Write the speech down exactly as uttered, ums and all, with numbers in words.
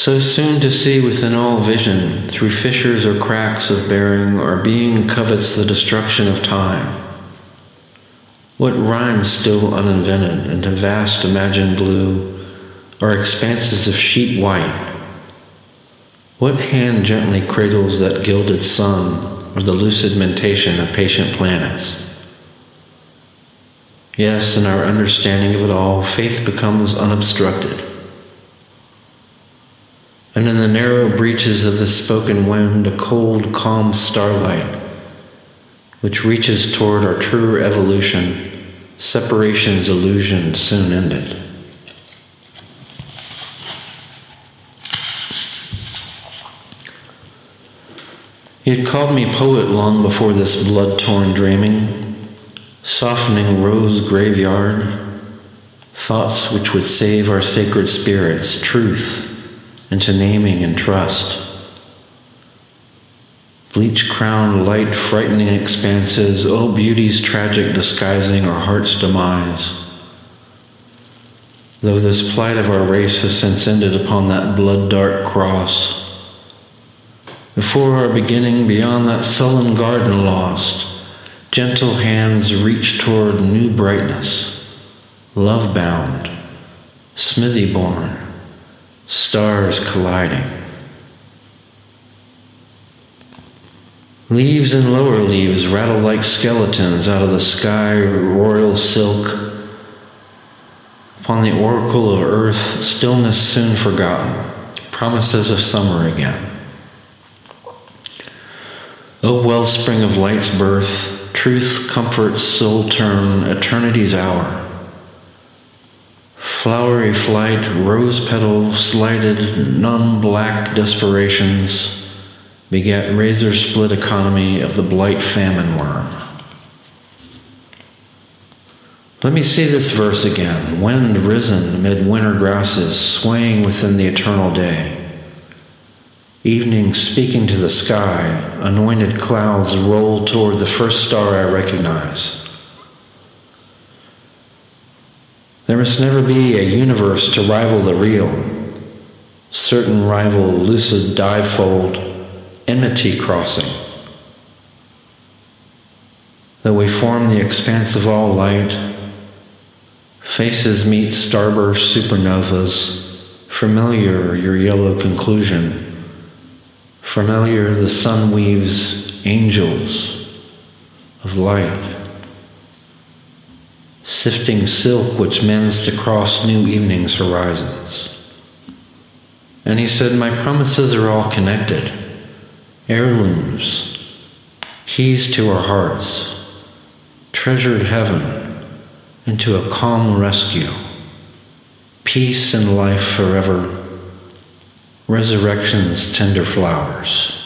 So soon to see within all vision, through fissures or cracks of bearing, our being covets the destruction of time. What rhymes still uninvented into vast imagined blue, or expanses of sheet white? What hand gently cradles that gilded sun, or the lucid mentation of patient planets? Yes, in our understanding of it all, faith becomes unobstructed. And in the narrow breaches of the spoken wind, a cold, calm starlight, which reaches toward our true evolution, separation's illusion soon ended. He had called me poet long before this blood-torn dreaming, softening rose graveyard, thoughts which would save our sacred spirits, truth, into naming and trust. Bleach-crowned light, frightening expanses, oh beauty's tragic disguising our heart's demise. Though this plight of our race has since ended upon that blood-dark cross, before our beginning, beyond that sullen garden lost, gentle hands reach toward new brightness, love-bound, smithy-born, stars colliding. Leaves and lower leaves rattle like skeletons out of the sky, royal silk. Upon the oracle of earth, stillness soon forgotten, promises of summer again. O wellspring of light's birth, truth, comfort's soul turn, eternity's hour. Flowery flight, rose petal, slighted, numb black desperations, begat razor-split economy of the blight famine worm. Let me see this verse again, wind risen amid winter grasses, swaying within the eternal day. Evening speaking to the sky, anointed clouds roll toward the first star I recognize. There must never be a universe to rival the real. Certain rival, lucid difold, enmity crossing. Though we form the expanse of all light, faces meet starburst supernovas, familiar your yellow conclusion, familiar the sun weaves angels of light. Sifting silk which mends to cross new evening's horizons. And he said, my promises are all connected, heirlooms, keys to our hearts, treasured heaven into a calm rescue, peace and life forever, resurrection's tender flowers.